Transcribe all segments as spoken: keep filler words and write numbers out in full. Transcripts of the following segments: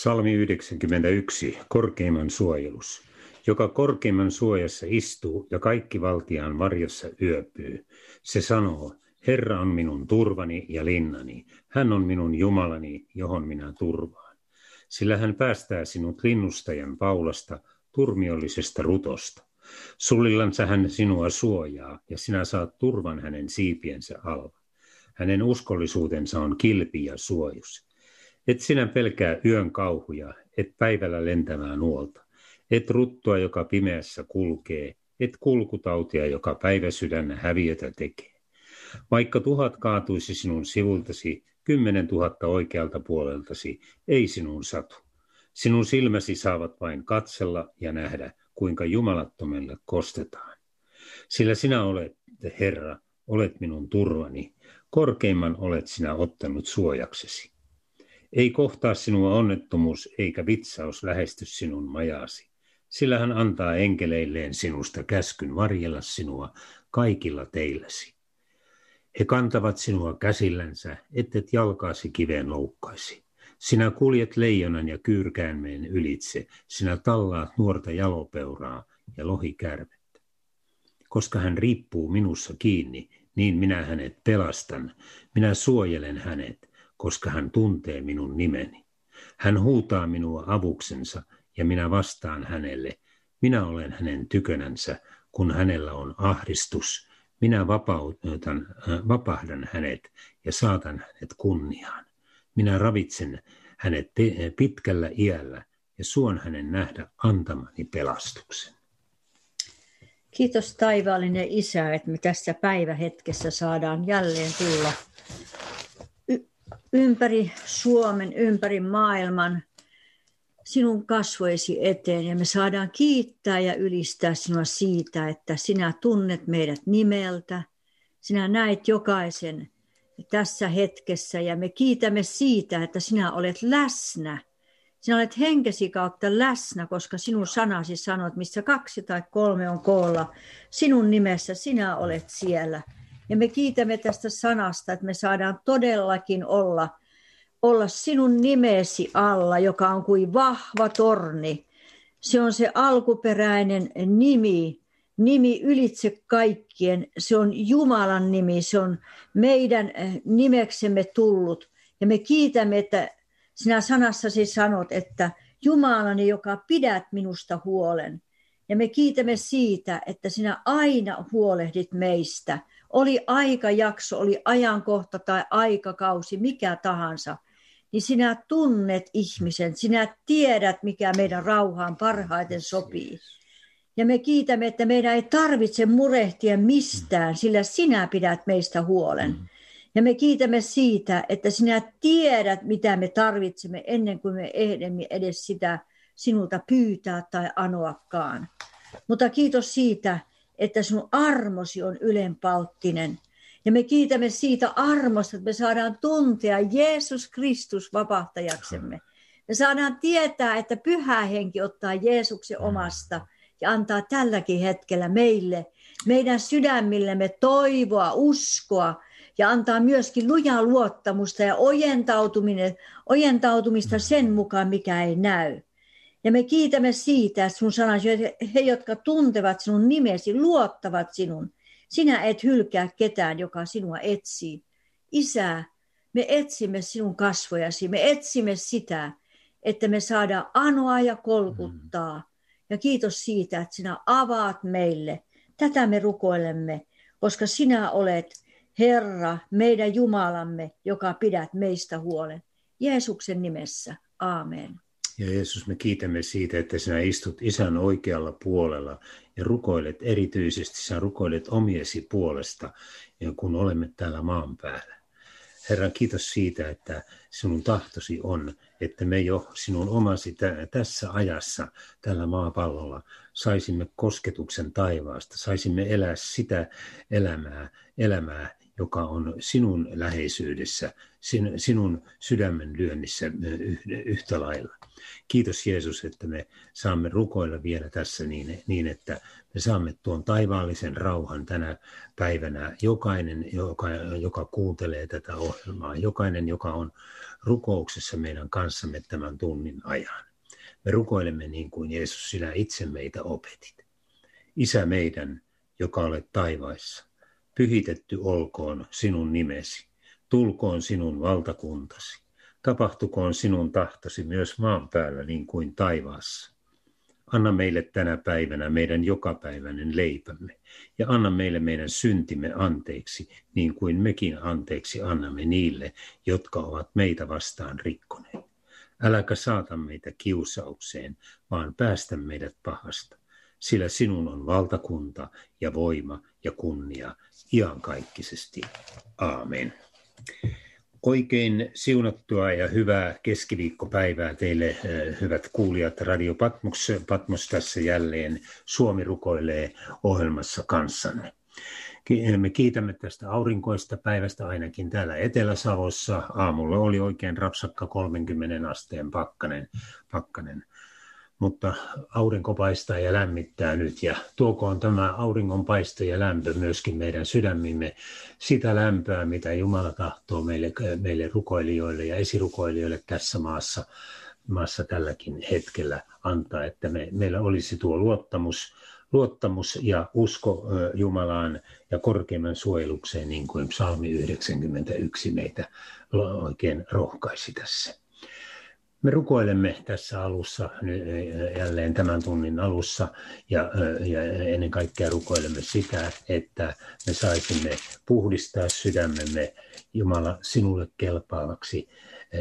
Salmi yhdeksänkymmentäyksi, korkeimman suojelus. Joka korkeimman suojassa istuu ja kaikki valtiaan varjossa yöpyy. Se sanoo, Herra on minun turvani ja linnani. Hän on minun Jumalani, johon minä turvaan. Sillä hän päästää sinut linnustajan paulasta, turmiollisesta rutosta. Sulillansa hän sinua suojaa ja sinä saat turvan hänen siipiensä alla. Hänen uskollisuutensa on kilpi ja suojus. Et sinä pelkää yön kauhuja, et päivällä lentävää nuolta, et ruttoa, joka pimeässä kulkee, et kulkutautia, joka päiväsydännä häviötä tekee. Vaikka tuhat kaatuisi sinun sivultasi, kymmenen tuhatta oikealta puoleltasi, ei sinun satu. Sinun silmäsi saavat vain katsella ja nähdä, kuinka jumalattomille kostetaan. Sillä sinä olet, Herra, olet minun turvani, korkeimman olet sinä ottanut suojaksesi. Ei kohtaa sinua onnettomuus eikä vitsaus lähesty sinun majaasi, sillä hän antaa enkeleilleen sinusta käskyn varjella sinua kaikilla teilläsi. He kantavat sinua käsillänsä, ettet jalkaasi kiveen loukkaisi. Sinä kuljet leijonan ja kyyrkäänmeen ylitse, sinä tallaat nuorta jalopeuraa ja lohikäärmettä. Koska hän riippuu minussa kiinni, niin minä hänet pelastan, minä suojelen hänet. Koska hän tuntee minun nimeni. Hän huutaa minua avuksensa ja minä vastaan hänelle. Minä olen hänen tykönänsä, kun hänellä on ahdistus. Minä vapautan, äh, vapahdan hänet ja saatan hänet kunniaan. Minä ravitsen hänet te- pitkällä iällä ja suon hänen nähdä antamani pelastuksen. Kiitos taivaallinen Isä, että me tässä päivähetkessä saadaan jälleen tulla ympäri Suomen, ympäri maailman sinun kasvoesi eteen ja me saadaan kiittää ja ylistää sinua siitä, että sinä tunnet meidät nimeltä. Sinä näet jokaisen tässä hetkessä ja me kiitämme siitä, että sinä olet läsnä. Sinä olet henkesi kautta läsnä, koska sinun sanasi sanot, missä kaksi tai kolme on koolla. Sinun nimessä sinä olet siellä. Ja me kiitämme tästä sanasta, että me saadaan todellakin olla, olla sinun nimesi alla, joka on kuin vahva torni. Se on se alkuperäinen nimi, nimi ylitse kaikkien. Se on Jumalan nimi, se on meidän nimeksemme tullut. Ja me kiitämme, että sinä sanassasi sanot, että Jumalani, joka pidät minusta huolen. Ja me kiitämme siitä, että sinä aina huolehdit meistä. Oli aikajakso, oli ajankohta tai aikakausi, mikä tahansa, niin sinä tunnet ihmisen, sinä tiedät, mikä meidän rauhaan parhaiten sopii. Ja me kiitämme, että meidän ei tarvitse murehtia mistään, sillä sinä pidät meistä huolen. Ja me kiitämme siitä, että sinä tiedät, mitä me tarvitsemme ennen kuin me ehdimme edes sitä sinulta pyytää tai anoakaan. Mutta kiitos siitä, että sinun armosi on ylenpalttinen. Ja me kiitämme siitä armosta, että me saadaan tuntea Jeesus Kristus vapahtajaksemme. Me saadaan tietää, että Pyhä Henki ottaa Jeesuksen omasta ja antaa tälläkin hetkellä meille, meidän sydämillemme toivoa, uskoa ja antaa myöskin lujaa luottamusta ja ojentautumista sen mukaan, mikä ei näy. Ja me kiitämme siitä, että sun sanasi, he, jotka tuntevat sinun nimesi, luottavat sinun. Sinä et hylkää ketään, joka sinua etsii. Isä, Me etsimme sinun kasvojasi, me etsimme sitä, että me saadaan anoa ja kolkuttaa. Ja kiitos siitä, että sinä avaat meille. Tätä me rukoilemme, koska sinä olet Herra, meidän Jumalamme, joka pidät meistä huolen. Jeesuksen nimessä, aamen. Ja Jeesus, me kiitämme siitä, että sinä istut Isän oikealla puolella ja rukoilet erityisesti, sinä rukoilet omiesi puolesta, kun olemme täällä maan päällä. Herra, kiitos siitä, että sinun tahtosi on, että me jo sinun omasi t- tässä ajassa, tällä maapallolla, saisimme kosketuksen taivaasta, saisimme elää sitä elämää, elämää, joka on sinun läheisyydessä, sin- sinun sydämen lyönnissä yh- yhtä lailla. Kiitos Jeesus, että me saamme rukoilla vielä tässä niin, niin, että me saamme tuon taivaallisen rauhan tänä päivänä. Jokainen, joka, joka kuuntelee tätä ohjelmaa, jokainen, joka on rukouksessa meidän kanssamme tämän tunnin ajan. Me rukoilemme niin kuin Jeesus, sinä itse meitä opetit. Isä meidän, joka olet taivaissa, pyhitetty olkoon sinun nimesi, tulkoon sinun valtakuntasi. Tapahtukoon sinun tahtosi myös maan päällä niin kuin taivaassa. Anna meille tänä päivänä meidän jokapäiväinen leipämme ja anna meille meidän syntimme anteeksi niin kuin mekin anteeksi annamme niille, jotka ovat meitä vastaan rikkoneet. Äläkä saata meitä kiusaukseen, vaan päästä meidät pahasta, sillä sinun on valtakunta ja voima ja kunnia iankaikkisesti. Aamen. Oikein siunattua ja hyvää keskiviikkopäivää teille, hyvät kuulijat. Radio Patmos, Patmos tässä jälleen Suomi rukoilee -ohjelmassa kanssanne. Me kiitämme tästä aurinkoista päivästä ainakin täällä Etelä-Savossa. Aamulla oli oikein rapsakka kolmekymmentä asteen pakkanen, pakkanen. Mutta aurinko paistaa ja lämmittää nyt ja tuokoon tämä auringonpaisto ja lämpö myöskin meidän sydämimme sitä lämpöä, mitä Jumala tahtoo meille, meille rukoilijoille ja esirukoilijoille tässä maassa, maassa tälläkin hetkellä antaa, että me, meillä olisi tuo luottamus, luottamus ja usko Jumalaan ja korkeimman suojelukseen, niin kuin psalmi yhdeksänkymmentäyksi meitä oikein rohkaisi tässä. Me rukoilemme tässä alussa, jälleen tämän tunnin alussa, ja, ja ennen kaikkea rukoilemme sitä, että me saisimme puhdistaa sydämemme Jumala sinulle kelpaavaksi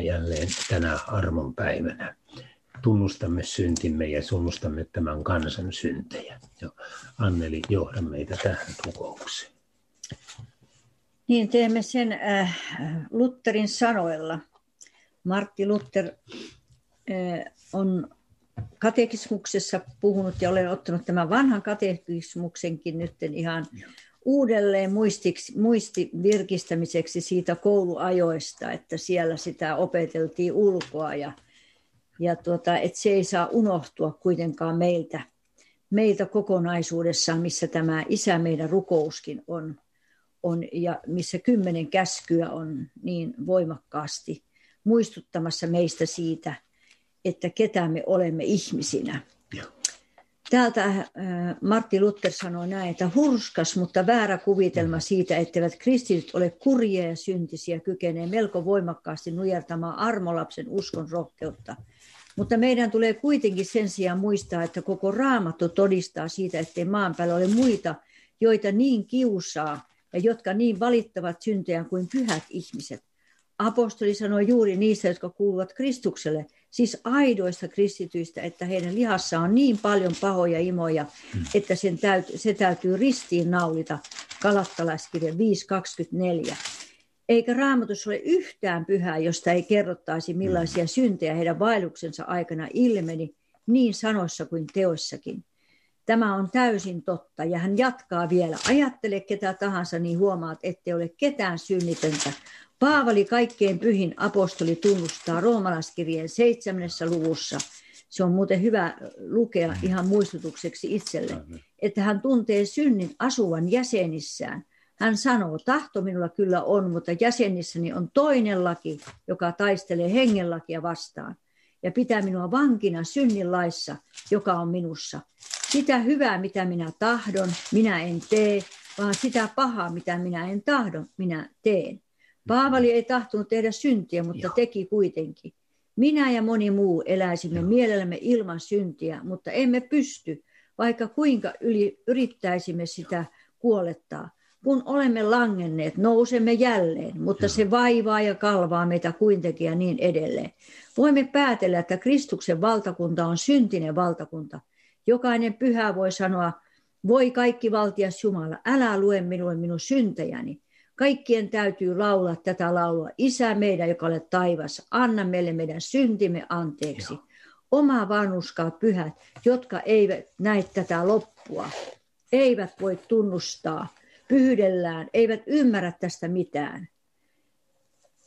jälleen tänä armon päivänä. Tunnustamme syntimme ja tunnustamme tämän kansan syntejä. Anneli, johda meitä tähän rukoukseen. Niin teemme sen äh, Lutherin sanoilla. Martti Luther on katekismuksessa puhunut ja olen ottanut tämän vanhan katekismuksenkin nyt ihan uudelleen muistiksi, muistivirkistämiseksi siitä kouluajoista, että siellä sitä opeteltiin ulkoa ja, ja tuota, että se ei saa unohtua kuitenkaan meiltä, meiltä kokonaisuudessaan, missä tämä Isä meidän -rukouskin on, on ja missä kymmenen käskyä on niin voimakkaasti muistuttamassa meistä siitä, että ketä me olemme ihmisinä. Ja. Täältä Martti Luther sanoi näin, että hurskas, mutta väärä kuvitelma siitä, etteivät kristityt ole kurjia ja syntisiä, kykenee melko voimakkaasti nujertamaan armolapsen uskon rohkeutta. Mutta meidän tulee kuitenkin sen sijaan muistaa, että koko Raamattu todistaa siitä, ettei maan päällä ole muita, joita niin kiusaa ja jotka niin valittavat syntejään kuin pyhät ihmiset. Apostoli sanoi juuri niistä, jotka kuuluvat Kristukselle, siis aidoista kristityistä, että heidän lihassaan on niin paljon pahoja imoja, että sen täytyy, se täytyy ristiin naulita, Galatalaiskirje viisi kaksikymmentäneljä. Eikä Raamatussa ole yhtään pyhää, josta ei kerrottaisi, millaisia syntejä heidän vaelluksensa aikana ilmeni, niin sanoissa kuin teoissakin. Tämä on täysin totta, ja hän jatkaa vielä. Ajattele ketä tahansa, niin huomaat, ettei ole ketään synnitöntä. Paavali, kaikkein pyhin apostoli, tunnustaa Roomalaiskirjeen seitsemännessä luvussa. Se on muuten hyvä lukea ihan muistutukseksi itselle, että hän tuntee synnin asuvan jäsenissään. Hän sanoo, tahto minulla kyllä on, mutta jäsenissäni on toinen laki, joka taistelee hengenlakia vastaan ja pitää minua vankina synnin laissa, joka on minussa. Sitä hyvää, mitä minä tahdon, minä en tee, vaan sitä pahaa, mitä minä en tahdon, minä teen. Paavali ei tahtonut tehdä syntiä, mutta Joo. teki kuitenkin. Minä ja moni muu eläisimme Joo. mielellämme ilman syntiä, mutta emme pysty, vaikka kuinka yli, yrittäisimme sitä Joo. kuolettaa. Kun olemme langenneet, nousemme jälleen, mutta Joo. se vaivaa ja kalvaa meitä kuitenkin ja niin edelleen. Voimme päätellä, että Kristuksen valtakunta on syntinen valtakunta. Jokainen pyhä voi sanoa, voi kaikki valtias Jumala, älä lue minulle minun syntejäni. Kaikkien täytyy laulaa tätä laulua. Isä meidän, joka olet taivassa, anna meille meidän syntimme anteeksi. Joo. Oma vanhurskaa pyhät, jotka eivät näe tätä loppua, eivät voi tunnustaa, pyydellään, eivät ymmärrä tästä mitään.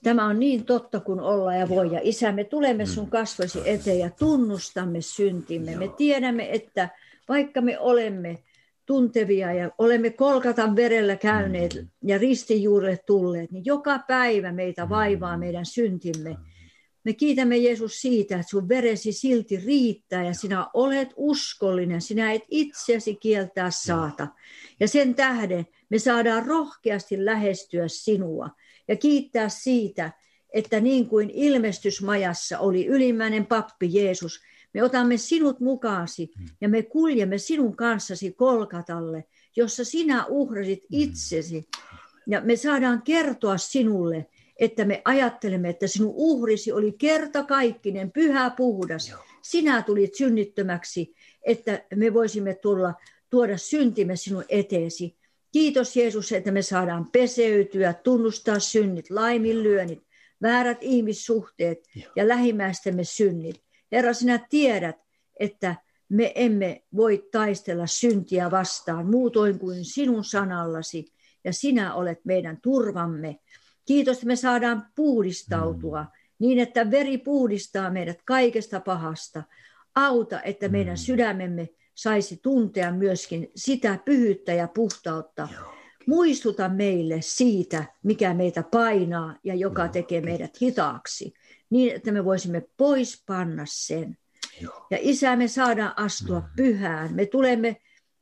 Tämä on niin totta kuin olla ja voi. Ja Isä, me tulemme sun kasvoisi eteen ja tunnustamme syntimme. Me tiedämme, että vaikka me olemme tuntevia ja olemme Kolkatan verellä käyneet ja ristin juurelle tulleet, niin joka päivä meitä vaivaa meidän syntimme. Me kiitämme Jeesus siitä, että sun veresi silti riittää ja sinä olet uskollinen. Sinä et itseäsi kieltää saata. Ja sen tähden me saadaan rohkeasti lähestyä sinua ja kiittää siitä, että niin kuin ilmestysmajassa oli ylimmäinen pappi Jeesus, me otamme sinut mukaasi ja me kuljemme sinun kanssasi Kolkatalle, jossa sinä uhrasit itsesi. Ja me saadaan kertoa sinulle, että me ajattelemme, että sinun uhrisi oli kertakaikkinen, pyhä, puhdas. Sinä tulit synnittömäksi, että me voisimme tulla, tuoda syntimme sinun eteesi. Kiitos Jeesus, että me saadaan peseytyä, tunnustaa synnit, laiminlyönnit, väärät ihmissuhteet ja lähimmäistemme synnit. Herra, sinä tiedät, että me emme voi taistella syntiä vastaan muutoin kuin sinun sanallasi ja sinä olet meidän turvamme. Kiitos, että me saadaan puhdistautua niin, että veri puhdistaa meidät kaikesta pahasta. Auta, että meidän sydämemme saisi tuntea myöskin sitä pyhyyttä ja puhtautta. Muistuta meille siitä, mikä meitä painaa ja joka tekee meidät hitaaksi, niin että me voisimme pois panna sen. Ja Isä, me saadaan astua pyhään. Me tulemme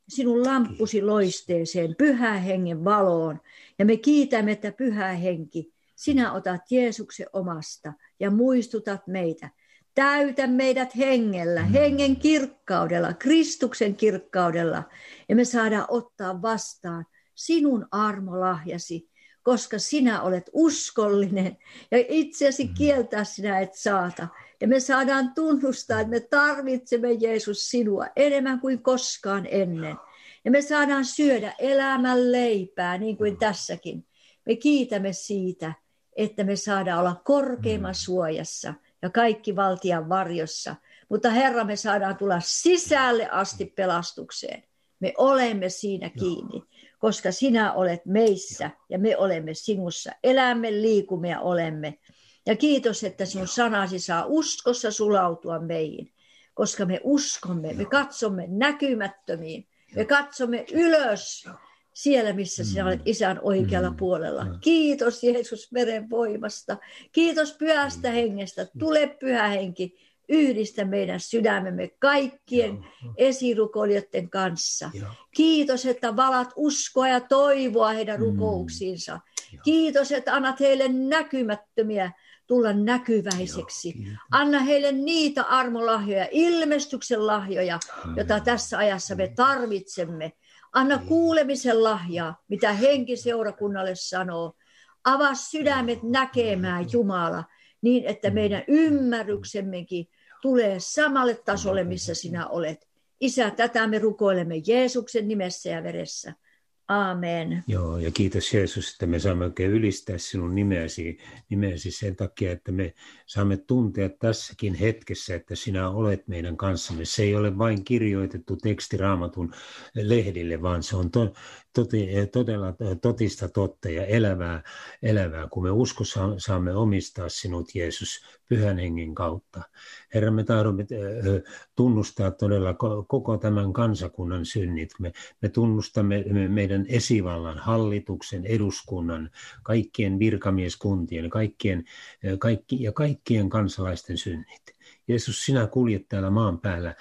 sinun lamppusi loisteeseen, pyhän hengen valoon. Ja me kiitämme, että pyhä henki, sinä otat Jeesuksen omasta ja muistutat meitä. Täytä meidät hengellä, hengen kirkkaudella, Kristuksen kirkkaudella. Ja me saadaan ottaa vastaan sinun armolahjasi, koska sinä olet uskollinen ja itseäsi kieltää sinä et saata. Ja me saadaan tunnustaa, että me tarvitsemme Jeesus sinua enemmän kuin koskaan ennen. Ja me saadaan syödä elämän leipää, niin kuin tässäkin. Me kiitämme siitä, että me saadaan olla korkeimman suojassa ja kaikki valtian varjossa. Mutta Herra, me saadaan tulla sisälle asti pelastukseen. Me olemme siinä kiinni, koska sinä olet meissä ja me olemme sinussa. Elämme, liikumme ja olemme. Ja kiitos, että sinun sanasi saa uskossa sulautua meihin, koska me uskomme, me katsomme näkymättömiin. Me katsomme ylös siellä, missä sinä olet Isän oikealla puolella. Kiitos Jeesus veren voimasta. Kiitos pyhästä hengestä. Tule pyhä henki. Yhdistä meidän sydämemme kaikkien esirukoilijoiden kanssa. Kiitos, että valat uskoa ja toivoa heidän rukouksiinsa. Kiitos, että annat heille näkymättömiä tulla näkyväiseksi. Anna heille niitä armolahjoja, ilmestyksen lahjoja, jota tässä ajassa me tarvitsemme. Anna kuulemisen lahjaa, mitä henki seurakunnalle sanoo. Avaa sydämet näkemään Jumala, niin että meidän ymmärryksemmekin tulee samalle tasolle, missä sinä olet. Isä, tätä me rukoilemme Jeesuksen nimessä ja veressä. Aamen. Joo, ja kiitos Jeesus, että me saamme oikein ylistää sinun nimeäsi, nimeäsi sen takia, että me saamme tuntea tässäkin hetkessä, että sinä olet meidän kanssamme. Se ei ole vain kirjoitettu teksti Raamatun lehdille, vaan se on to, toti, todella totista totta ja elävää, elävää, kun me uskossa saamme omistaa sinut, Jeesus, pyhän hengen kautta. Herra, me tahdomme tunnustaa todella koko tämän kansakunnan synnit. Me, me tunnustamme me, meidän esivallan, hallituksen, eduskunnan, kaikkien virkamieskuntien kaikkien, kaikki, ja kaikkien kansalaisten synnit. Jeesus, sinä kuljet täällä maan päällä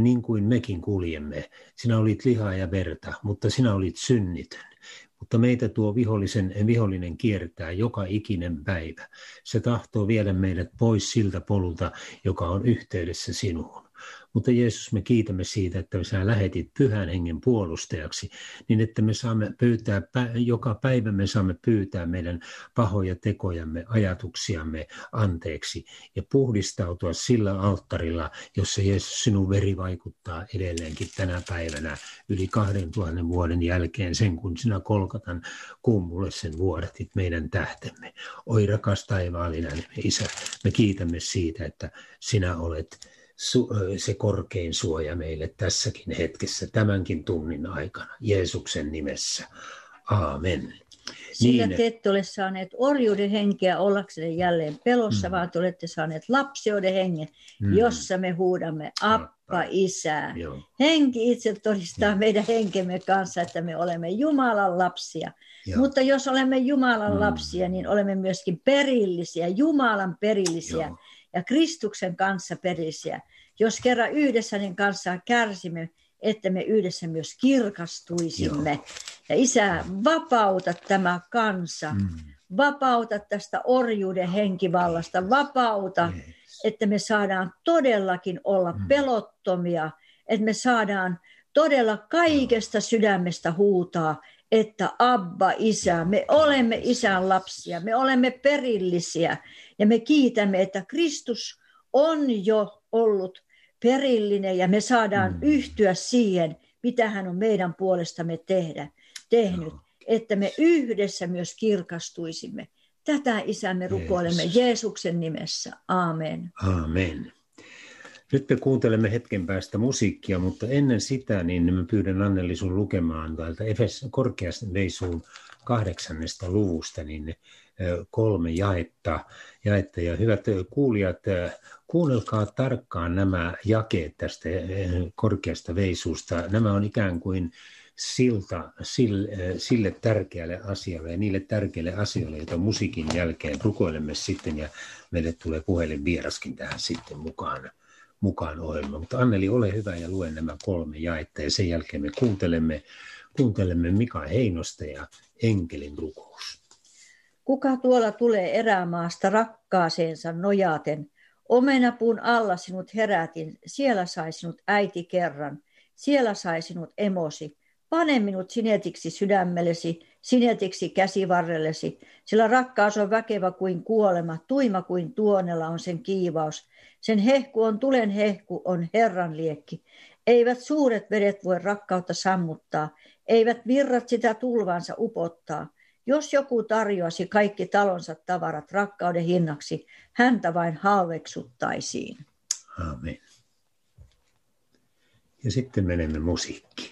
niin kuin mekin kuljemme. Sinä olit lihaa ja verta, mutta sinä olit synnitön. mutta meitä tuo vihollisen, vihollinen kiertää joka ikinen päivä. Se tahtoo viedä meidät pois siltä polulta, joka on yhteydessä sinuun. Mutta Jeesus, me kiitämme siitä, että sinä lähetit Pyhän Hengen puolustajaksi, niin että me saamme pyytää, joka päivä me saamme pyytää meidän pahoja tekojamme, ajatuksiamme anteeksi ja puhdistautua sillä alttarilla, jossa Jeesus, sinun veri vaikuttaa edelleenkin tänä päivänä yli kahdentuhannen vuoden jälkeen sen, kun sinä Kolkatan kummulle sen vuodatit meidän tähtemme. Oi rakas taivaallinen Isä, me kiitämme siitä, että sinä olet se korkein suoja meille tässäkin hetkessä, tämänkin tunnin aikana, Jeesuksen nimessä. Aamen. Sillä niin, te ette ole saaneet orjuuden henkeä ollaksenne jälleen pelossa, mm. vaan te olette saaneet lapseuden hengen, mm. jossa me huudamme Appa, Isää. Joo. Henki itse todistaa mm. meidän henkemme kanssa, että me olemme Jumalan lapsia. Joo. Mutta jos olemme Jumalan mm. lapsia, niin olemme myöskin perillisiä, Jumalan perillisiä. Joo. Ja Kristuksen kanssa perisiä. Jos kerran yhdessä hänen kanssaan kärsimme, että me yhdessä myös kirkastuisimme. Joo. Ja Isä, vapauta tämä kansa. Mm. Vapauta tästä orjuuden henkivallasta. Vapauta, yes. että me saadaan todellakin olla mm. pelottomia. Että me saadaan todella kaikesta sydämestä huutaa, että Abba, Isä, me olemme Isän lapsia, me olemme perillisiä ja me kiitämme, että Kristus on jo ollut perillinen ja me saadaan mm. yhtyä siihen, mitä hän on meidän puolestamme tehdä, tehnyt, no. että me yhdessä myös kirkastuisimme. Tätä, Isä, me rukoilemme yes. Jeesuksen nimessä. Aamen. Aamen. Nyt me kuuntelemme hetken päästä musiikkia, mutta ennen sitä niin mä pyydän Anneli sun lukemaan täältä korkeasta veisuun kahdeksannesta luvusta niin kolme jaetta, jaetta. Ja hyvät kuulijat, kuunnelkaa tarkkaan nämä jakeet tästä korkeasta veisuusta. Nämä on ikään kuin silta sille, sille tärkeälle asialle ja niille tärkeille asioille, joita musiikin jälkeen rukoilemme sitten. Ja meille tulee puhelinvieraskin tähän sitten mukaan. mukaan ohjelma. Mutta Anneli, ole hyvä ja lue nämä kolme jaetta ja sen jälkeen me kuuntelemme, kuuntelemme Mika Heinosta ja Enkelin rukous. Kuka tuolla tulee erämaasta rakkaaseensa nojaten? Omenapuun alla sinut herätin, siellä sai sinut äiti kerran, siellä sai sinut emosi. Pane minut sinetiksi sydämellesi, sinetiksi käsivarrellesi, sillä rakkaus on väkevä kuin kuolema, tuima kuin tuonella on sen kiivaus. Sen hehku on tulen hehku, on Herran liekki. Eivät suuret vedet voi rakkautta sammuttaa, eivät virrat sitä tulvansa upottaa. Jos joku tarjoasi kaikki talonsa tavarat rakkauden hinnaksi, häntä vain halveksuttaisiin. Aamen. Ja sitten menemme musiikkiin.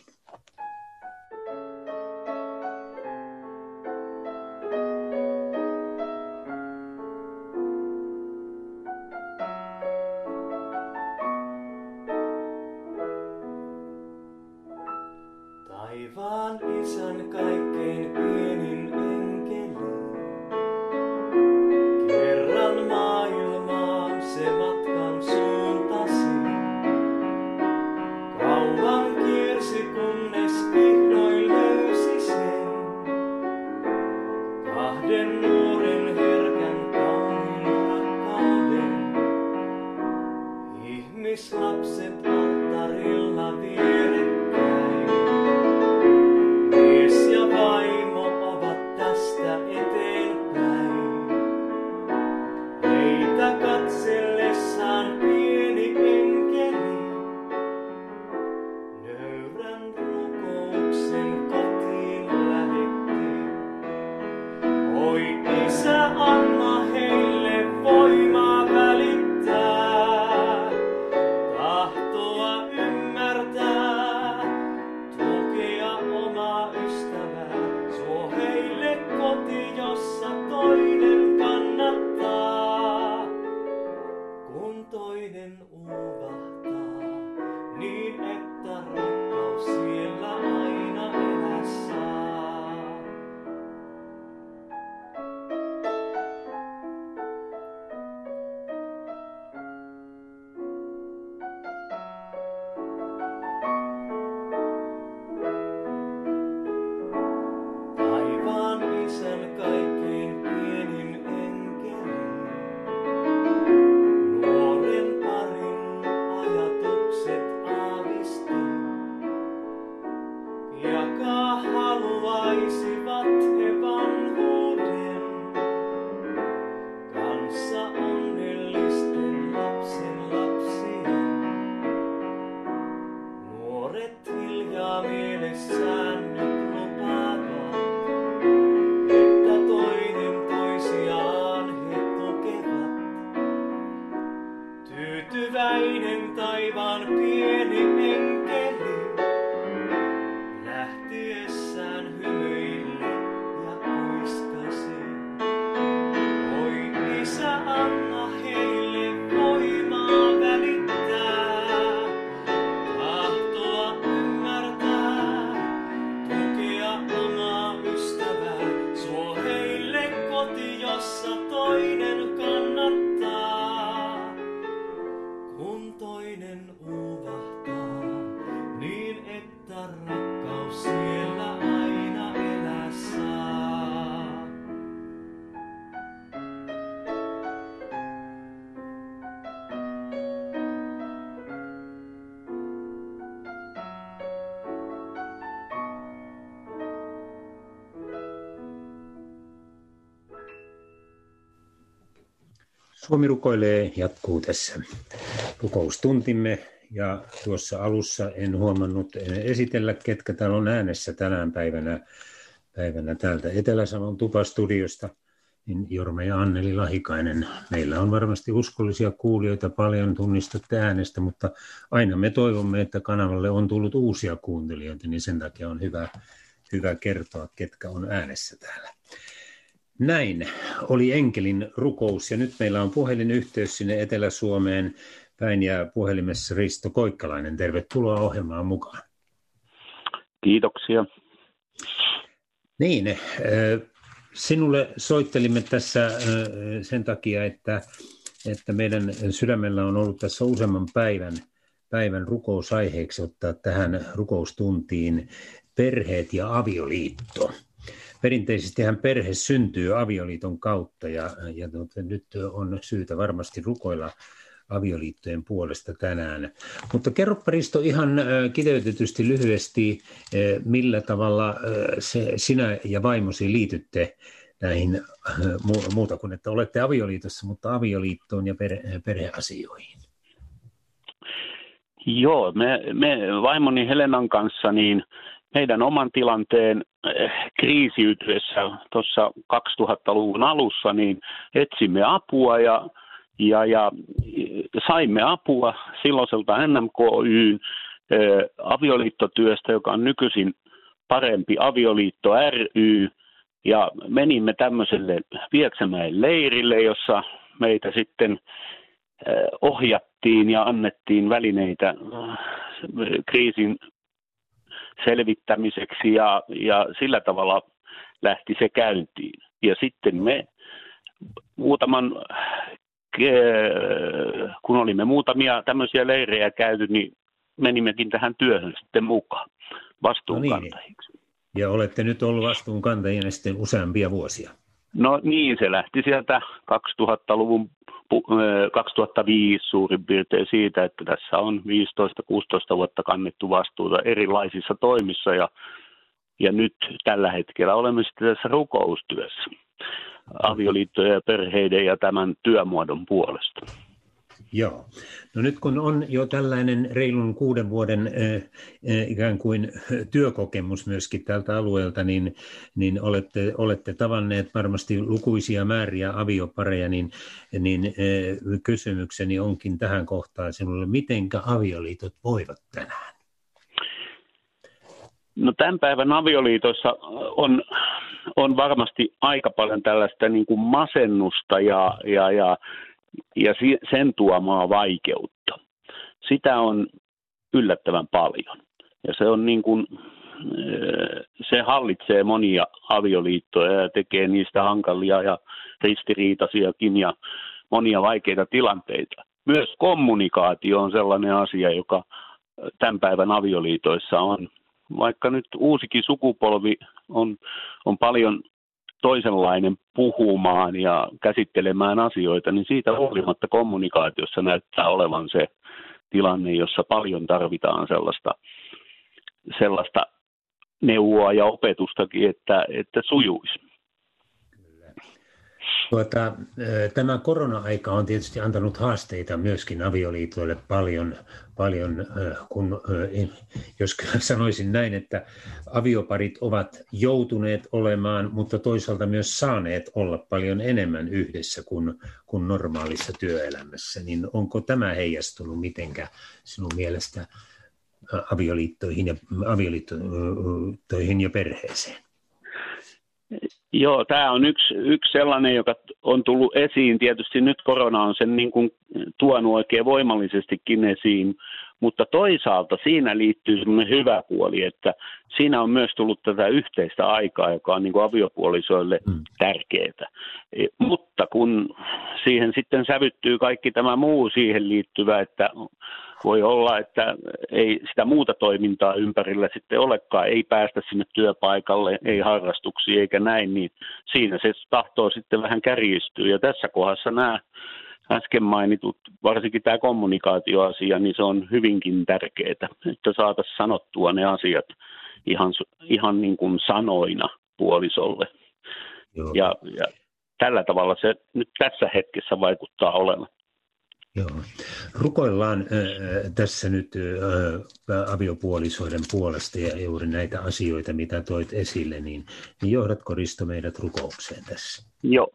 tyytyväinen taivaan pieni enkeli, lähtiessään hymyille ja kuiskasi. Oi Isä, anna heille voimaa välittää, tahtoa ymmärtää, tukea omaa ystävää. Suo heille koti, jossa toinen kannattaa. Rakkaus siellä aina elää saa. Suomi rukoilee jatkuu tässä rukoustuntimme. Ja tuossa alussa en huomannut esitellä, ketkä täällä on äänessä tänään päivänä, päivänä täältä Etelä-Savon tupastudiosta, niin Jorma ja Anneli Lahikainen. Meillä on varmasti uskollisia kuulijoita, paljon tunnistatte äänestä, mutta aina me toivomme, että kanavalle on tullut uusia kuuntelijoita, niin sen takia on hyvä, hyvä kertoa, ketkä on äänessä täällä. Näin oli enkelin rukous, ja nyt meillä on puhelinyhteys sinne Etelä-Suomeen päin, ja puhelimessa Risto Koikkalainen. Tervetuloa ohjelmaan mukaan. Kiitoksia. Niin, sinulle soittelimme tässä sen takia, että, että meidän sydämellä on ollut tässä useamman päivän, päivän rukousaiheeksi ottaa tähän rukoustuntiin perheet ja avioliitto. Perinteisestihän perhe syntyy avioliiton kautta, ja, ja nyt on syytä varmasti rukoilla avioliittojen puolesta tänään. Mutta kerropa, Risto, ihan kiteytetysti lyhyesti, millä tavalla se, sinä ja vaimosi liitytte näihin, muuta kuin että olette avioliitossa, mutta avioliittoon ja perheasioihin. Joo, me, me vaimoni Helenan kanssa niin meidän oman tilanteen kriisiytyessä tuossa kaksituhattaluvun alussa niin etsimme apua ja Ja, ja saimme apua silloiselta N M K Y:n avioliittotyöstä, joka on nykyisin parempi avioliitto ry. Ja menimme tämmöiselle Viksämäen leirille, jossa meitä sitten ohjattiin ja annettiin välineitä kriisin selvittämiseksi ja, ja sillä tavalla lähti se käyntiin. Ja sitten me muutaman... kun olimme muutamia tämmöisiä leirejä käyty, niin menimmekin tähän työhön sitten mukaan vastuunkantajiksi. No niin. Ja olette nyt ollut vastuunkantajina sitten useampia vuosia. No niin, se lähti sieltä kaksituhattaluvun, kaksituhattaviisi suurin piirtein siitä, että tässä on viisitoista kuusitoista vuotta kannettu vastuuta erilaisissa toimissa, ja, ja nyt tällä hetkellä olemme sitten tässä rukoustyössä avioliittojen ja perheiden ja tämän työmuodon puolesta. Joo. No nyt kun on jo tällainen reilun kuuden vuoden äh, ikään kuin työkokemus myöskin tältä alueelta, niin, niin olette, olette tavanneet varmasti lukuisia määriä aviopareja, niin, niin äh, kysymykseni onkin tähän kohtaan sinulle, mitenkä avioliitot voivat tänään? No tämän päivän avioliitoissa on, on varmasti aika paljon tällaista niin kuin masennusta ja, ja, ja, ja sen tuomaa vaikeutta. Sitä on yllättävän paljon. Ja se, on niin kuin, se hallitsee monia avioliittoja ja tekee niistä hankalia ja ristiriitaisiakin ja monia vaikeita tilanteita. Myös kommunikaatio on sellainen asia, joka tämän päivän avioliitoissa on. Vaikka nyt uusikin sukupolvi on, on paljon toisenlainen puhumaan ja käsittelemään asioita, niin siitä huolimatta kommunikaatiossa näyttää olevan se tilanne, jossa paljon tarvitaan sellaista, sellaista neuvoa ja opetustakin, että, että sujuisi. Tuota, tämä korona-aika on tietysti antanut haasteita myöskin avioliitoille paljon, paljon kun, jos sanoisin näin, että avioparit ovat joutuneet olemaan, mutta toisaalta myös saaneet olla paljon enemmän yhdessä kuin, kuin normaalissa työelämässä. Niin onko tämä heijastunut mitenkä sinun mielestä avioliittoihin ja, avioliittoihin ja perheeseen? Joo, tämä on yksi, yksi sellainen, joka on tullut esiin. Tietysti nyt korona on sen niin kuin tuonut oikein voimallisestikin esiin, mutta toisaalta siinä liittyy semmoinen hyvä puoli, että siinä on myös tullut tätä yhteistä aikaa, joka on niin kuin aviopuolisoille mm. tärkeää. Mutta kun siihen sitten sävyttyy kaikki tämä muu siihen liittyvä, että voi olla, että ei sitä muuta toimintaa ympärillä sitten olekaan, ei päästä sinne työpaikalle, ei harrastuksiin eikä näin, niin siinä se tahtoo sitten vähän kärjistyä. Ja tässä kohdassa nämä äsken mainitut, varsinkin tämä kommunikaatioasia, niin se on hyvinkin tärkeää, että saataisiin sanottua ne asiat ihan, ihan niin kuin sanoina puolisolle. Ja, ja tällä tavalla se nyt tässä hetkessä vaikuttaa olevan. Joo. Rukoillaan äh, tässä nyt äh, aviopuolisoiden puolesta ja juuri näitä asioita, mitä toit esille, niin, niin johdatko Risto meidät rukoukseen tässä? Joo.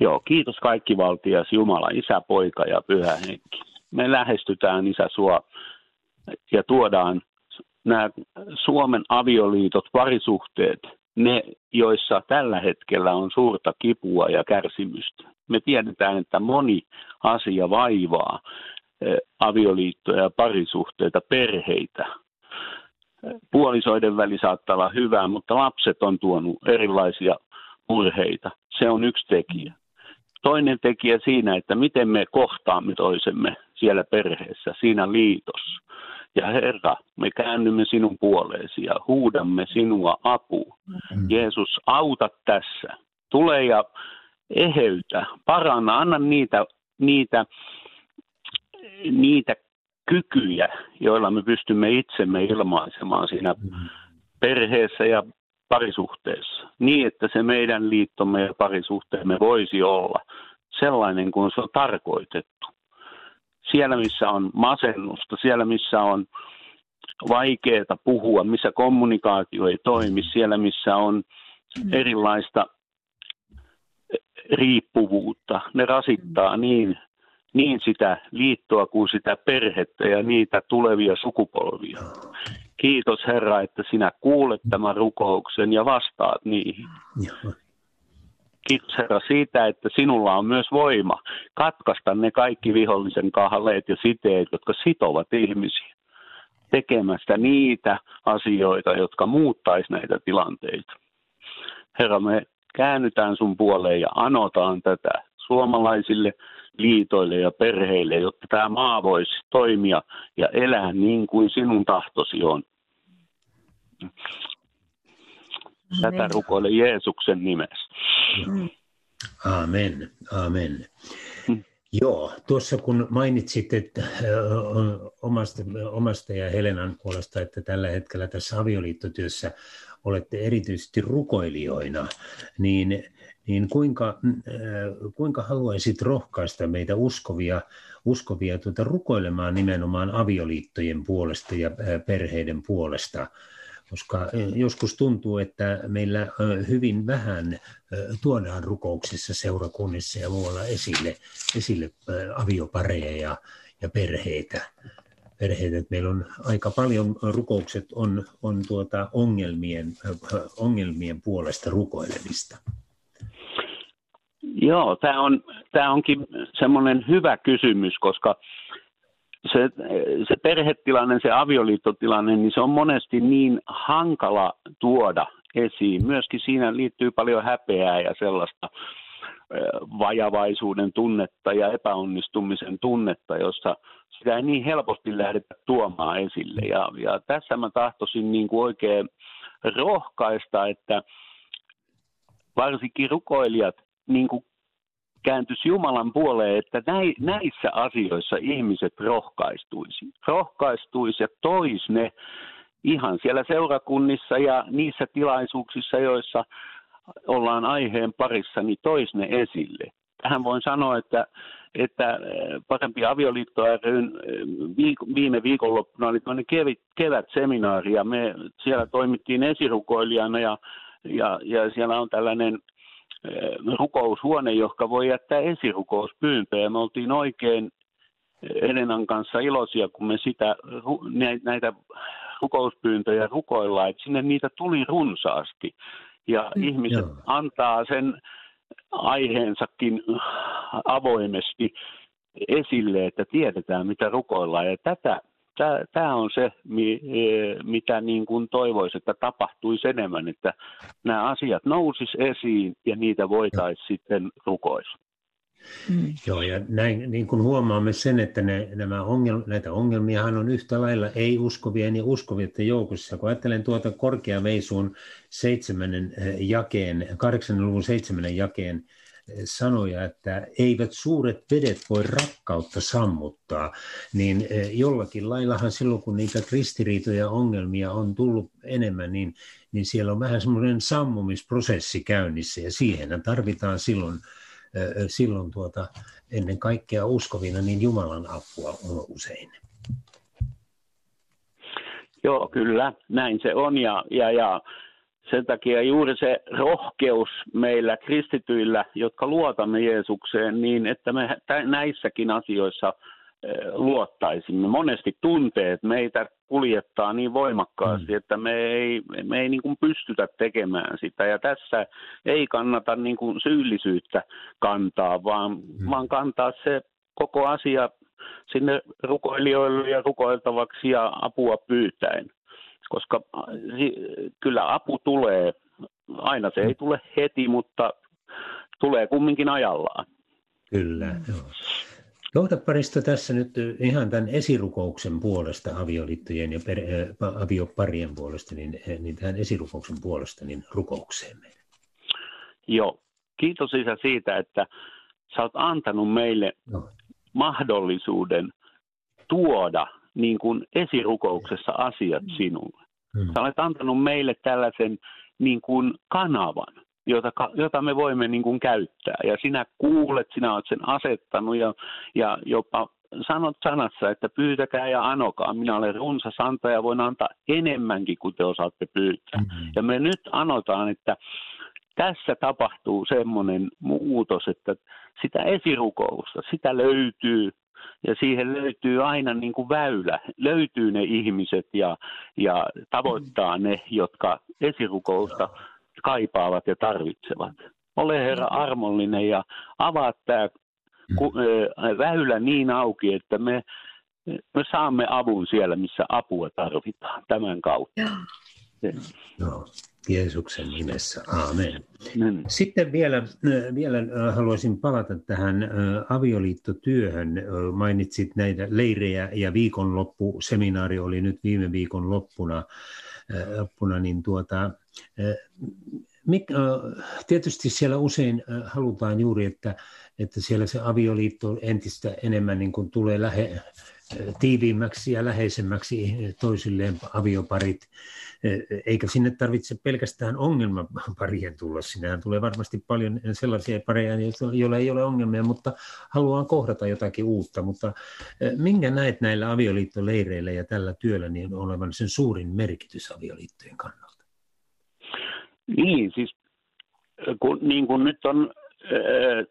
Joo, kiitos kaikkivaltias Jumala, Isä, Poika ja Pyhä Henki. Me lähestytään, Isä, sua ja tuodaan nämä Suomen avioliitot, parisuhteet, ne, joissa tällä hetkellä on suurta kipua ja kärsimystä. Me tiedetään, että moni asia vaivaa avioliittoja ja parisuhteita, perheitä. Puolisoiden väli saattaa olla hyvää, mutta lapset on tuonut erilaisia murheita. Se on yksi tekijä. Toinen tekijä siinä, että miten me kohtaamme toisemme siellä perheessä, siinä liitos. Ja Herra, me käännymme sinun puoleesi ja huudamme sinua apua. Mm-hmm. Jeesus, auta tässä. Tule ja eheytä, paranna, anna niitä, niitä, niitä kykyjä, joilla me pystymme itsemme ilmaisemaan siinä perheessä ja parisuhteessa. Niin, että se meidän liittomme ja parisuhteemme voisi olla sellainen kuin se on tarkoitettu. Siellä, missä on masennusta, siellä, missä on vaikeaa puhua, missä kommunikaatio ei toimi, siellä, missä on erilaista riippuvuutta. Ne rasittaa niin, niin sitä liittoa kuin sitä perhettä ja niitä tulevia sukupolvia. Kiitos Herra, että sinä kuulet tämän rukouksen ja vastaat niihin. Kiitos Herra siitä, että sinulla on myös voima katkaista ne kaikki vihollisen kahleet ja siteet, jotka sitovat ihmisiä tekemästä niitä asioita, jotka muuttaisi näitä tilanteita. Herra, me käännytään sun puoleen ja anotaan tätä suomalaisille liitoille ja perheille, jotta tämä maa voisi toimia ja elää niin kuin sinun tahtosi on. Tätä rukoile Jeesuksen nimessä. Mm. Aamen, aamen. Mm. Joo, tuossa kun mainitsit että omasta, omasta ja Helenan puolesta, että tällä hetkellä tässä avioliittotyössä olette erityisesti rukoilijoina, niin, niin kuinka, kuinka haluaisit rohkaista meitä uskovia, uskovia tuota rukoilemaan nimenomaan avioliittojen puolesta ja perheiden puolesta? Koska joskus tuntuu, että meillä hyvin vähän tuodaan rukouksissa, seurakunnissa ja muualla esille, esille aviopareja ja, ja perheitä. perheitä. Että meillä on aika paljon rukoukset on, on tuota ongelmien, ongelmien puolesta rukoilemista. Joo, tämä on, tämä onkin semmoinen hyvä kysymys, koska Se, se perhetilanne, se avioliittotilanne, niin se on monesti niin hankala tuoda esiin. Myöskin siinä liittyy paljon häpeää ja sellaista vajavaisuuden tunnetta ja epäonnistumisen tunnetta, jossa sitä ei niin helposti lähdetä tuomaan esille. Ja, ja tässä mä tahtoisin niin kuin oikein rohkaista, että varsinkin rukoilijat niin kuin kääntyisi Jumalan puoleen, että näissä asioissa ihmiset rohkaistuisi. Rohkaistuisi ja toisi ne ihan siellä seurakunnissa ja niissä tilaisuuksissa, joissa ollaan aiheen parissa, niin tois ne esille. Tähän voin sanoa, että, että parempi avioliitto ryn viiko, viime viikonloppuna oli tämmöinen kevätseminaari, ja me siellä toimittiin esirukoilijana, ja, ja, ja siellä on tällainen rukoushuone, johon voi jättää esirukouspyyntöjä. Me oltiin oikein Helenan kanssa iloisia, kun me sitä, näitä rukouspyyntöjä rukoillaan, että sinne niitä tuli runsaasti. Ja ihmiset Joo. antaa sen aiheensakin avoimesti esille, että tiedetään, mitä rukoillaan. Ja tätä, tämä on se, mitä niin kuin toivoisi, että tapahtuisi enemmän, että nämä asiat nousis esiin ja niitä voitaisiin sitten rukoilla. Mm. Joo, ja näin, niin kuin huomaamme sen, että ne, nämä ongel, näitä ongelmiahan on yhtä lailla ei-uskovien ja uskovien joukossa. Kun ajattelen tuota Korkeaveisun seitsemännen jakeen, kahdeksannen luvun seitsemännen jakeen sanoja, että eivät suuret vedet voi rakkautta sammuttaa, niin jollakin laillahan silloin, kun niitä kristiriitoja ongelmia on tullut enemmän, niin, niin siellä on vähän semmoinen sammumisprosessi käynnissä, ja siihen tarvitaan silloin silloin tuota, ennen kaikkea uskovina, niin Jumalan apua on usein. Joo, kyllä, näin se on, ja, ja, ja sen takia juuri se rohkeus meillä kristityillä, jotka luotamme Jeesukseen, niin että me näissäkin asioissa luottaisimme. Monesti tunteet meitä kuljettaa niin voimakkaasti, mm. että me ei, me ei niin kuin pystytä tekemään sitä. Ja tässä ei kannata niin kuin syyllisyyttä kantaa, vaan, mm. vaan kantaa se koko asia sinne rukoilijoille ja rukoiltavaksi ja apua pyytäen. Koska kyllä apu tulee, aina se ei tule heti, mutta tulee kumminkin ajallaan. Kyllä, joo. Johda parista tässä nyt ihan tämän esirukouksen puolesta, avioliittojen ja per, ä, avioparien puolesta, niin, niin tämän esirukouksen puolesta, niin rukoukseemme. Joo, kiitos Isä siitä, että sä oot antanut meille no. mahdollisuuden tuoda niin kuin esirukouksessa asiat sinulle. Mm. Sä olet antanut meille tällaisen niin kuin kanavan, Jota, jota me voimme niin kuin käyttää. Ja sinä kuulet, sinä olet sen asettanut ja, ja jopa sanot sanassa, että pyytäkää ja anokaa. Minä olen runsas antaja ja voin antaa enemmänkin kuin te osaatte pyytää. Mm-hmm. Ja me nyt anotaan, että tässä tapahtuu semmoinen muutos, että sitä esirukousta, sitä löytyy. Ja siihen löytyy aina niin kuin väylä. Löytyy ne ihmiset ja, ja tavoittaa ne, jotka esirukousta kaipaavat ja tarvitsevat. Ole Herra armollinen ja avaa tämä väylä niin auki, että me, me saamme avun siellä, missä apua tarvitaan tämän kautta. No, Jeesuksen nimessä, aamen. Sitten vielä, vielä haluaisin palata tähän avioliittotyöhön. Mainitsit näitä leirejä ja viikonloppuseminaari oli nyt viime viikon loppuna. loppuna niin tuota, tietysti siellä usein halutaan juuri, että, että siellä se avioliitto entistä enemmän niin kuin tulee lähe, tiiviimmäksi ja läheisemmäksi toisilleen avioparit, eikä sinne tarvitse pelkästään ongelmaparien tulla. Sinähän tulee varmasti paljon sellaisia pareja, joilla ei ole ongelmia, mutta haluaa kohdata jotakin uutta. Mutta minkä näet näillä avioliittoleireillä ja tällä työllä niin olevan sen suurin merkitys avioliittojen kannalta? Niin, siis kun, niin kun nyt on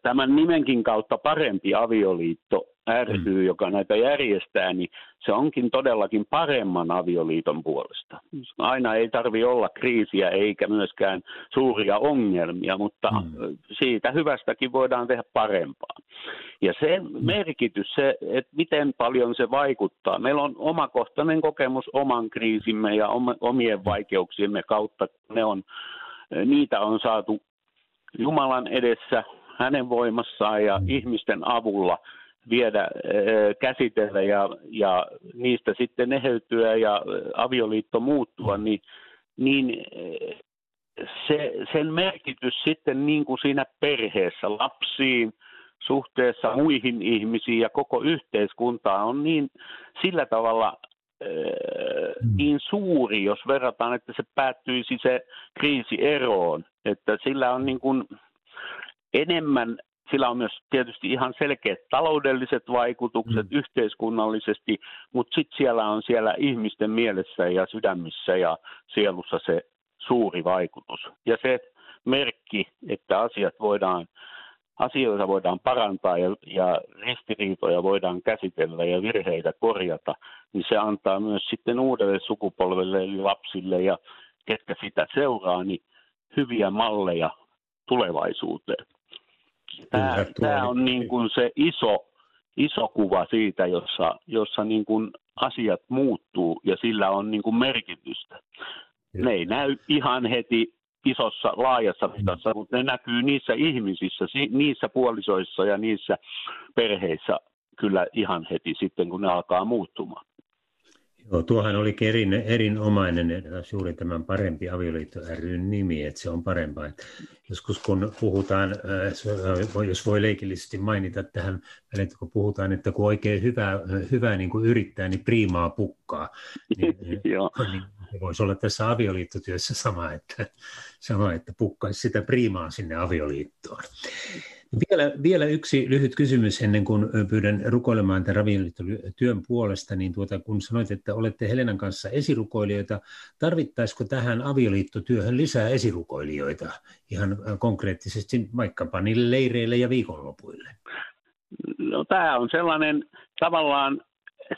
tämän nimenkin kautta parempi avioliitto ry, mm. joka näitä järjestää, niin se onkin todellakin paremman avioliiton puolesta. Aina ei tarvitse olla kriisiä eikä myöskään suuria ongelmia, mutta mm. siitä hyvästäkin voidaan tehdä parempaa. Ja se merkitys, se, että miten paljon se vaikuttaa. Meillä on omakohtainen kokemus oman kriisimme ja omien vaikeuksiemme kautta. Ne on, niitä on saatu Jumalan edessä, hänen voimassaan ja ihmisten avulla viedä, käsitellä ja, ja niistä sitten eheytyä ja avioliitto muuttua, niin, niin se, sen merkitys sitten niin kuin siinä perheessä, lapsiin, suhteessa muihin ihmisiin ja koko yhteiskuntaan on niin sillä tavalla mm. niin suuri, jos verrataan, että se päättyisi se kriisi eroon. Että sillä on niin kuin enemmän, sillä on myös tietysti ihan selkeät taloudelliset vaikutukset mm. yhteiskunnallisesti, mutta sitten siellä on siellä ihmisten mielessä ja sydämissä ja sielussa se suuri vaikutus. Ja se merkki, että asiat voidaan, asioita voidaan parantaa ja, ja ristiriitoja voidaan käsitellä ja virheitä korjata, niin se antaa myös sitten uudelle sukupolvelle eli lapsille ja ketkä sitä seuraa, niin hyviä malleja tulevaisuuteen. Tämä, tämä on niin kuin se iso, iso kuva siitä, jossa, jossa niin kuin asiat muuttuu ja sillä on niin kuin merkitystä. Ne ei näy ihan heti isossa, laajassa mitassa, mm. mutta ne näkyy niissä ihmisissä, niissä puolisoissa ja niissä perheissä kyllä ihan heti sitten, kun ne alkaa muuttumaan. Joo, tuohan olikin erin, erinomainen juuri tämän Parempi avioliitto ry:n nimi, että se on parempaa. Joskus kun puhutaan, jos voi leikillisesti mainita tähän, että kun puhutaan, että kun oikein hyvää, hyvää niin kuin yrittää, niin priimaa pukkaa. Niin, niin voisi olla tässä avioliittotyössä sama, että, sama, että pukkaisi sitä priimaa sinne avioliittoon. Vielä, vielä yksi lyhyt kysymys ennen kuin pyydän rukoilemaan tämän avioliittotyön puolesta, niin tuota, kun sanoit, että olette Helenan kanssa esirukoilijoita, tarvittaisiko tähän avioliittotyöhön lisää esirukoilijoita ihan konkreettisesti vaikkapa niille leireille ja viikonlopuille? No, tämä on sellainen tavallaan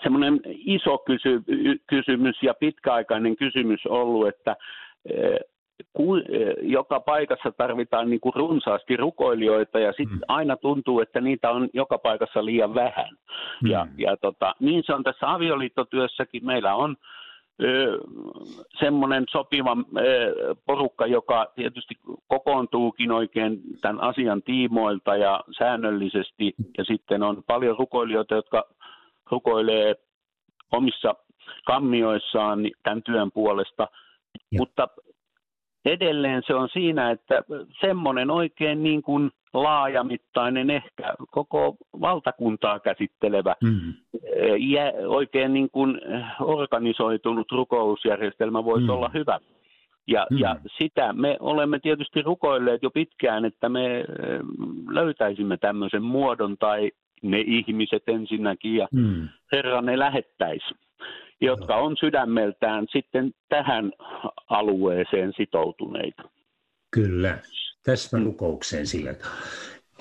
semmoinen iso kysy- kysymys ja pitkäaikainen kysymys ollut, että joka paikassa tarvitaan niin kuin runsaasti rukoilijoita ja sitten mm. aina tuntuu, että niitä on joka paikassa liian vähän. Mm. Ja, ja tota, niin se on tässä avioliittotyössäkin. Meillä on ö, semmoinen sopiva ö, porukka, joka tietysti kokoontuukin oikein tämän asian tiimoilta ja säännöllisesti. Ja sitten on paljon rukoilijoita, jotka rukoilee omissa kammioissaan tämän työn puolesta, ja. mutta edelleen se on siinä, että semmoinen oikein niin kuin laajamittainen, ehkä koko valtakuntaa käsittelevä, mm. oikein niin kuin organisoitunut rukousjärjestelmä voisi mm. olla hyvä. Ja, mm. ja sitä me olemme tietysti rukoilleet jo pitkään, että me löytäisimme tämmöisen muodon tai ne ihmiset ensinnäkin ja mm. Herra ne lähettäisi, jotka on sydämeltään sitten tähän alueeseen sitoutuneita. Kyllä, täsmän rukoukseen sillä tavalla.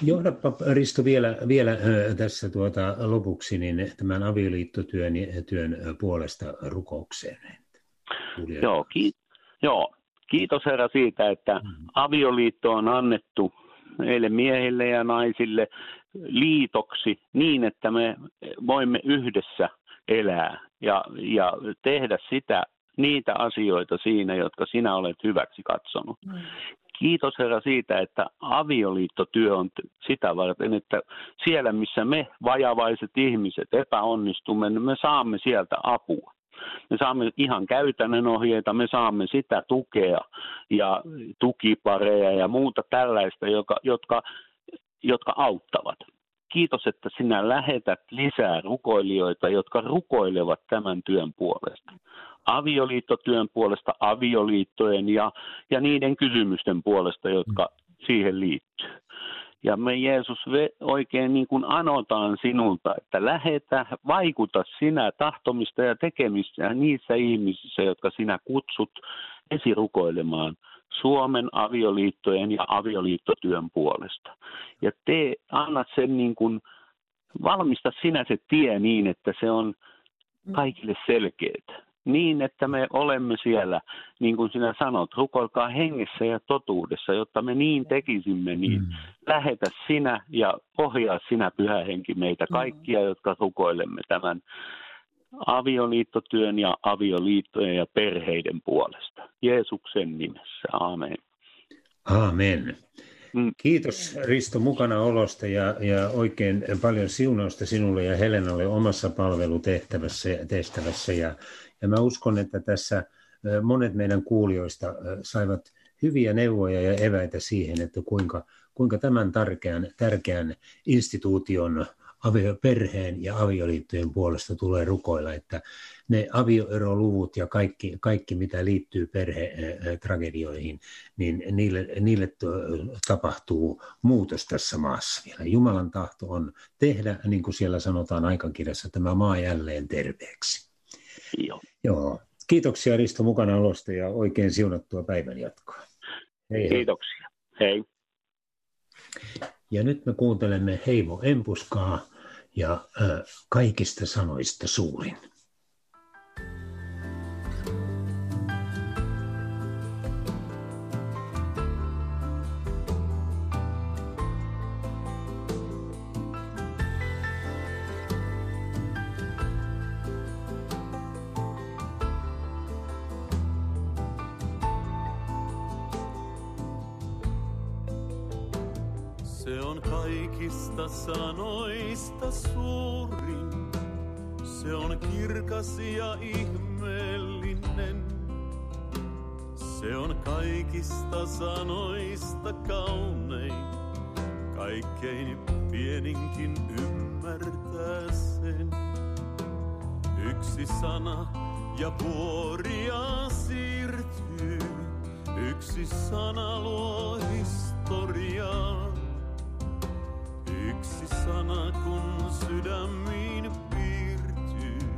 Johdappa Risto vielä, vielä tässä tuota lopuksi niin tämän avioliittotyön työn puolesta rukoukseen. Joo, ki- joo, kiitos Herra siitä, että avioliitto on annettu meille miehille ja naisille liitoksi niin, että me voimme yhdessä elää ja, ja tehdä sitä, niitä asioita siinä, jotka sinä olet hyväksi katsonut. Mm. Kiitos Herra siitä, että avioliittotyö on sitä varten, että siellä missä me vajavaiset ihmiset epäonnistumme, niin me saamme sieltä apua. Me saamme ihan käytännön ohjeita, me saamme sitä tukea ja tukipareja ja muuta tällaista, joka, jotka, jotka auttavat. Kiitos, että sinä lähetät lisää rukoilijoita, jotka rukoilevat tämän työn puolesta. Avioliittotyön puolesta, avioliittojen ja, ja niiden kysymysten puolesta, jotka siihen liittyy. Ja me Jeesus oikein niin kuin anotaan sinulta, että lähetä, vaikuta sinä tahtomista ja tekemistä niissä ihmisissä, jotka sinä kutsut esirukoilemaan Suomen avioliittojen ja avioliittotyön puolesta. Ja te annat sen niin kuin, valmista sinä se tie niin, että se on kaikille selkeää. Niin, että me olemme siellä, niin kuin sinä sanot, rukoilkaa hengessä ja totuudessa, jotta me niin tekisimme niin. Mm. Lähetä sinä ja ohjaa sinä, Pyhä Henki, meitä kaikkia, jotka rukoilemme tämän avioliittotyön ja avioliittojen ja perheiden puolesta. Jeesuksen nimessä. Aamen. Aamen. Mm. Kiitos Risto mukana olosta ja, ja oikein paljon siunausta sinulle ja Helenalle omassa palvelutehtävässä ja tehtävässä. Ja, ja mä uskon, että tässä monet meidän kuulijoista saivat hyviä neuvoja ja eväitä siihen, että kuinka, kuinka tämän tärkeän, tärkeän instituution avioperheen ja avioliittojen puolesta tulee rukoilla, että ne avioeroluvut ja kaikki, kaikki mitä liittyy perhetragedioihin, niin niille, niille tapahtuu muutos tässä maassa vielä. Jumalan tahto on tehdä, niin kuin siellä sanotaan aikakirjassa, tämä maa jälleen terveeksi. Joo. Joo. Kiitoksia Risto mukana olosta ja oikein siunattua päivän jatkoa. Hei, kiitoksia. Hei. Ja nyt me kuuntelemme Heivo Empuskaa ja äh, kaikista sanoista suurin. Se on kaikista sanoista suurin, se on kirkas ja ihmeellinen. Se on kaikista sanoista kaunein, kaikkein pieninkin ymmärtää sen. Yksi sana ja vuoria siirtyy, yksi sana luo historiaa. Yksi sana kun sydämiin piirtyy,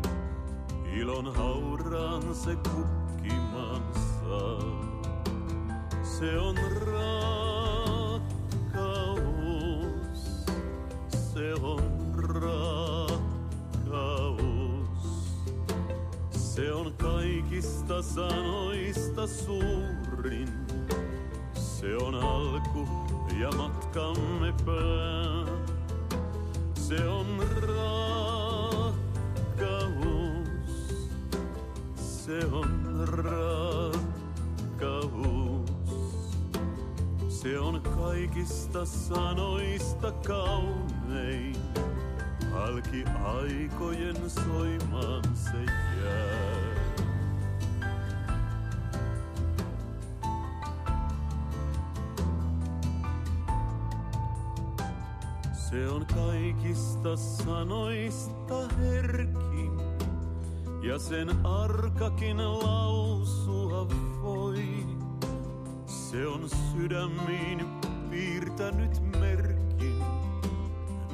ilon hauraan se kukkimaan saa. Se on rakkaus, se on rakkaus. Se on kaikista sanoista suurin, se on alku ja matkamme pää. Se on rakkaus, se on rakkaus. Se on kaikista sanoista kaunein, halki aikojen soimaan se jää. Se on kaikista sanoista herkin, ja sen arkakin lausua voi. Se on sydämiin piirtänyt merkin,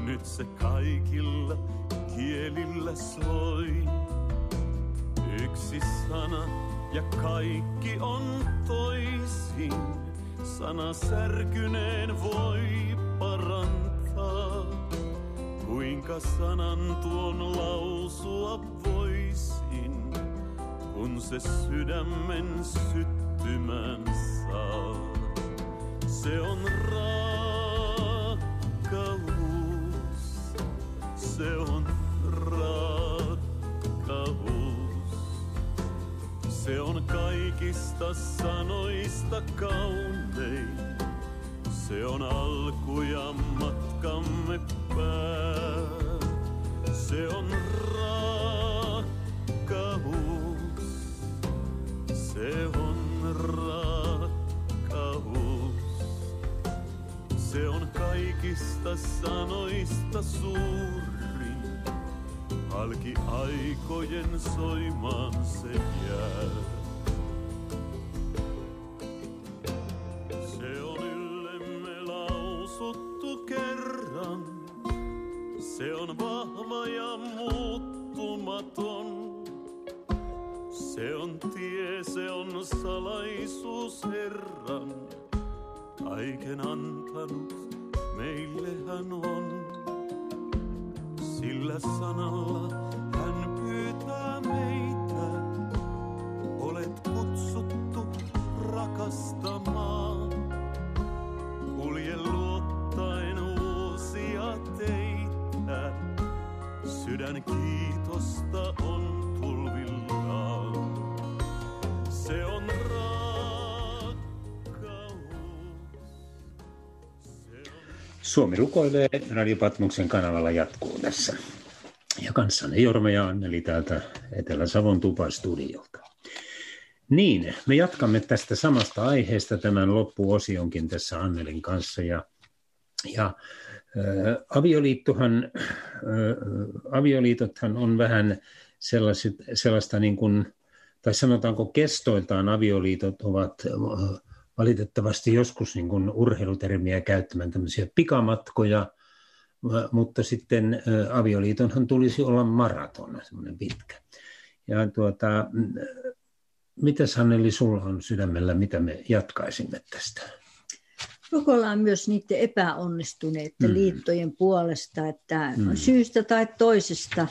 nyt se kaikilla kielillä soi. Yksi sana ja kaikki on toisin, sana särkyneen voi parantaa. Kuinka sanan tuon lausua voisin, kun se sydämen syttymän saa. Se on rakkaus, se on rakkaus. Se on kaikista sanoista kaunein, se on alku ja matkamme pää. Se on rakkaus, se on rakkaus. Se on kaikista sanoista suurin, halki aikojen soimaan se jää. Se on vahva ja muuttumaton, se on tie, se on salaisuus Herran, kaiken antanut meille hän on. Sillä sanalla hän pyytää meitä, olet kutsuttu rakastamaan, kulje luottaen uusia teitä. Sydän kiitosta on tulvillaan. Se on rakkaus. Suomi rukoilee Radio Patmoksen kanavalla jatkuu tässä. Ja kanssanne Jorma ja Anneli täältä Etelä-Savon tupastudiolta. Niin, me jatkamme tästä samasta aiheesta tämän loppuosionkin tässä Annelin kanssa ja... ja Avioliittohan, avioliitothan on vähän sellaiset, sellaista, niin kuin, tai sanotaanko kestoiltaan avioliitot ovat valitettavasti joskus niin kuin urheilutermiä käyttämään tämmöisiä pikamatkoja, mutta sitten avioliitonhan tulisi olla maraton, semmoinen pitkä. Ja tuota, mitäs Anneli, sulla on sydämellä, mitä me jatkaisimme tästä? Rukoillaan myös niiden epäonnistuneiden mm. liittojen puolesta, että mm. syystä tai toisesta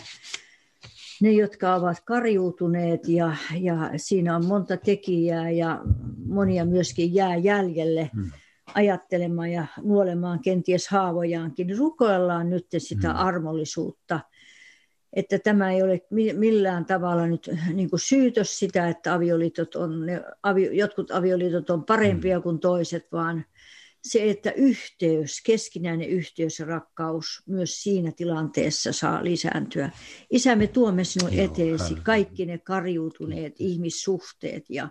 ne, jotka ovat kariutuneet ja, ja siinä on monta tekijää ja monia myöskin jää jäljelle mm. ajattelemaan ja nuolemaan kenties haavojaankin, niin rukoillaan nyt sitä mm. armollisuutta. Että tämä ei ole millään tavalla nyt niin kuin syytös sitä, että avioliitot on, ne, avio, jotkut avioliitot on parempia mm. kuin toiset, vaan se, että yhteys, keskinäinen yhteys ja rakkaus myös siinä tilanteessa saa lisääntyä. Isä, me tuomme sinun Joo, eteesi kaikki ne karjuutuneet mm. ihmissuhteet ja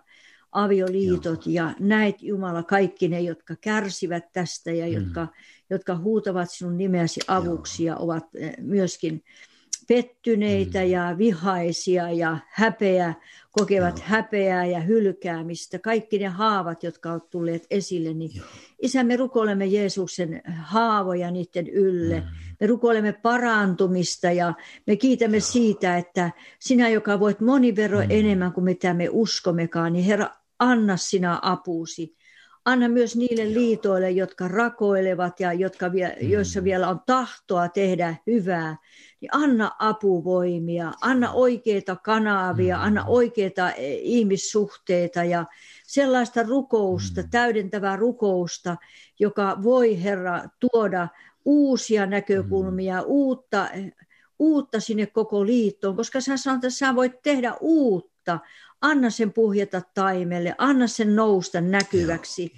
avioliitot Joo. ja näet Jumala kaikki ne, jotka kärsivät tästä ja mm. jotka, jotka huutavat sinun nimeäsi avuksi Joo. ja ovat myöskin pettyneitä mm. ja vihaisia ja häpeä, kokevat Joo. häpeää ja hylkäämistä. Kaikki ne haavat, jotka ovat tulleet esille. Niin Isä, me rukoilemme Jeesuksen haavoja niiden ylle. Mm. Me rukoilemme parantumista ja me kiitämme Joo. siitä, että sinä, joka voit monin verran mm. enemmän kuin mitä me uskommekaan, niin Herra, anna sinä apuusi. Anna myös niille liitoille, jotka rakoilevat ja jotka vie, joissa vielä on tahtoa tehdä hyvää, niin anna apuvoimia, anna oikeita kanavia, anna oikeita ihmissuhteita ja sellaista rukousta, täydentävää rukousta, joka voi, Herra, tuoda uusia näkökulmia, uutta, uutta sinne koko liittoon, koska sä sanot, että sä voit tehdä uutta. Anna sen puhjeta taimelle, anna sen nousta näkyväksi.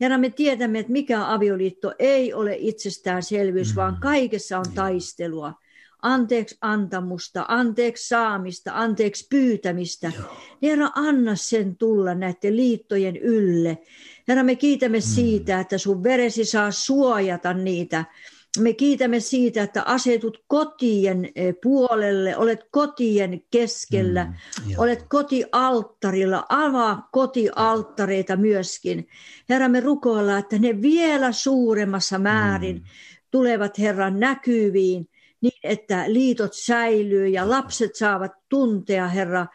Herra, me tiedämme, että mikä avioliitto ei ole itsestäänselvyys, mm. vaan kaikessa on taistelua. Anteeksi antamusta, anteeksi saamista, anteeksi pyytämistä. Joo. Herra, anna sen tulla näiden liittojen ylle. Herra, me kiitämme mm. siitä, että sun veresi saa suojata niitä. Me kiitämme siitä, että asetut kotien puolelle, olet kotien keskellä, mm, olet kotialttarilla, avaa kotialttareita myöskin. Herra, me rukoillaan, että ne vielä suuremmassa määrin mm. tulevat Herran näkyviin niin, että liitot säilyy ja lapset saavat tuntea, Herra,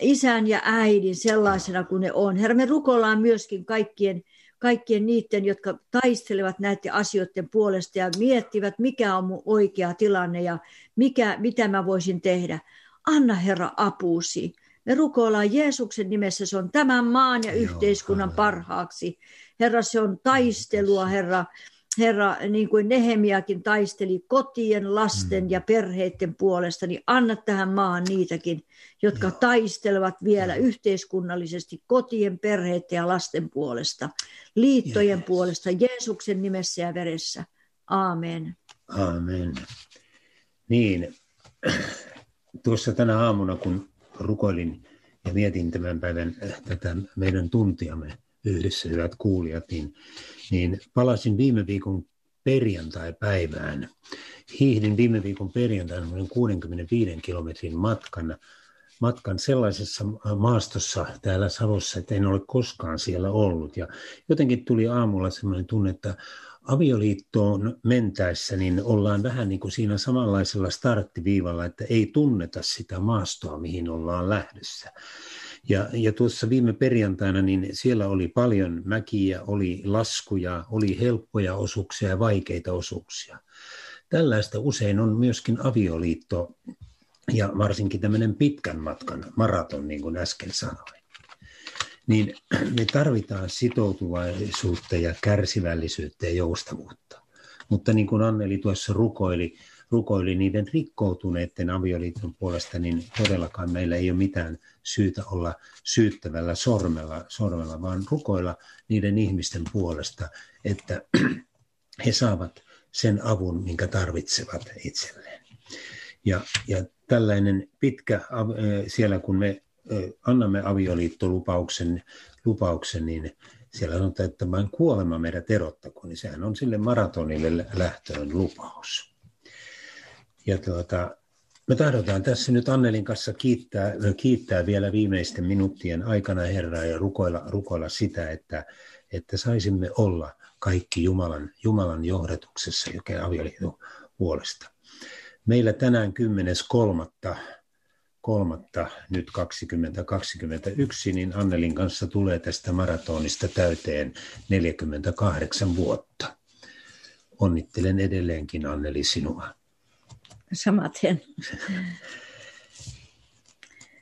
isän ja äidin sellaisena kuin ne on. Herra, me rukoillaan myöskin kaikkien Kaikkien niiden, jotka taistelevat näiden asioiden puolesta ja miettivät, mikä on mun oikea tilanne ja mikä, mitä mä voisin tehdä. Anna, Herra, apuusi. Me rukoillaan Jeesuksen nimessä. Se on tämän maan ja yhteiskunnan parhaaksi. Herra, se on taistelua, Herra. Herra, niin kuin Nehemiakin taisteli kotien, lasten ja perheiden puolesta, niin anna tähän maahan niitäkin, jotka Joo. taistelevat vielä yhteiskunnallisesti kotien, perheiden ja lasten puolesta, liittojen Jees. puolesta, Jeesuksen nimessä ja veressä. Aamen. Aamen. Niin, tuossa tänä aamuna, kun rukoilin ja mietin tämän päivän tätä meidän tuntiamme yhdessä, hyvät kuulijat, niin, niin palasin viime viikon perjantai-päivään. Hiihdin viime viikon perjantaina noin kuudenkymmenenviiden kilometrin matkan, matkan sellaisessa maastossa täällä Savossa, että en ole koskaan siellä ollut. Ja jotenkin tuli aamulla sellainen tunne, että avioliittoon mentäessä niin ollaan vähän niin kuin siinä samanlaisella starttiviivalla, että ei tunneta sitä maastoa, mihin ollaan lähdössä. Ja, ja tuossa viime perjantaina niin siellä oli paljon mäkiä, oli laskuja, oli helppoja osuuksia ja vaikeita osuuksia. Tällaista usein on myöskin avioliitto ja varsinkin tämmöinen pitkän matkan maraton, niin kuin äsken sanoin. Niin me tarvitaan sitoutuvaisuutta ja kärsivällisyyttä ja joustavuutta. Mutta niin kuin Anneli tuossa rukoili, rukoili niiden rikkoutuneiden avioliiton puolesta, niin todellakaan meillä ei ole mitään syytä olla syyttävällä sormella, sormella vaan rukoilla niiden ihmisten puolesta, että he saavat sen avun, minkä tarvitsevat itselleen. Ja, ja tällainen pitkä, siellä kun me annamme avioliittolupauksen, lupauksen, niin siellä sanotaan, että vain kuolema meidät erottakoon, niin sehän on sille maratonille lähtöön lupaus. Ja tuota, me tahdotaan tässä nyt Annelin kanssa kiittää, kiittää vielä viimeisten minuuttien aikana Herraa ja rukoilla, rukoilla sitä, että, että saisimme olla kaikki Jumalan, Jumalan johdatuksessa joka avioliiton puolesta. Meillä tänään kymmenes kolmatta kolmatta nyt kaksituhattakaksikymmentäyksi, niin Annelin kanssa tulee tästä maratonista täyteen neljäkymmentäkahdeksan vuotta. Onnittelen edelleenkin, Anneli, sinua. Samaten.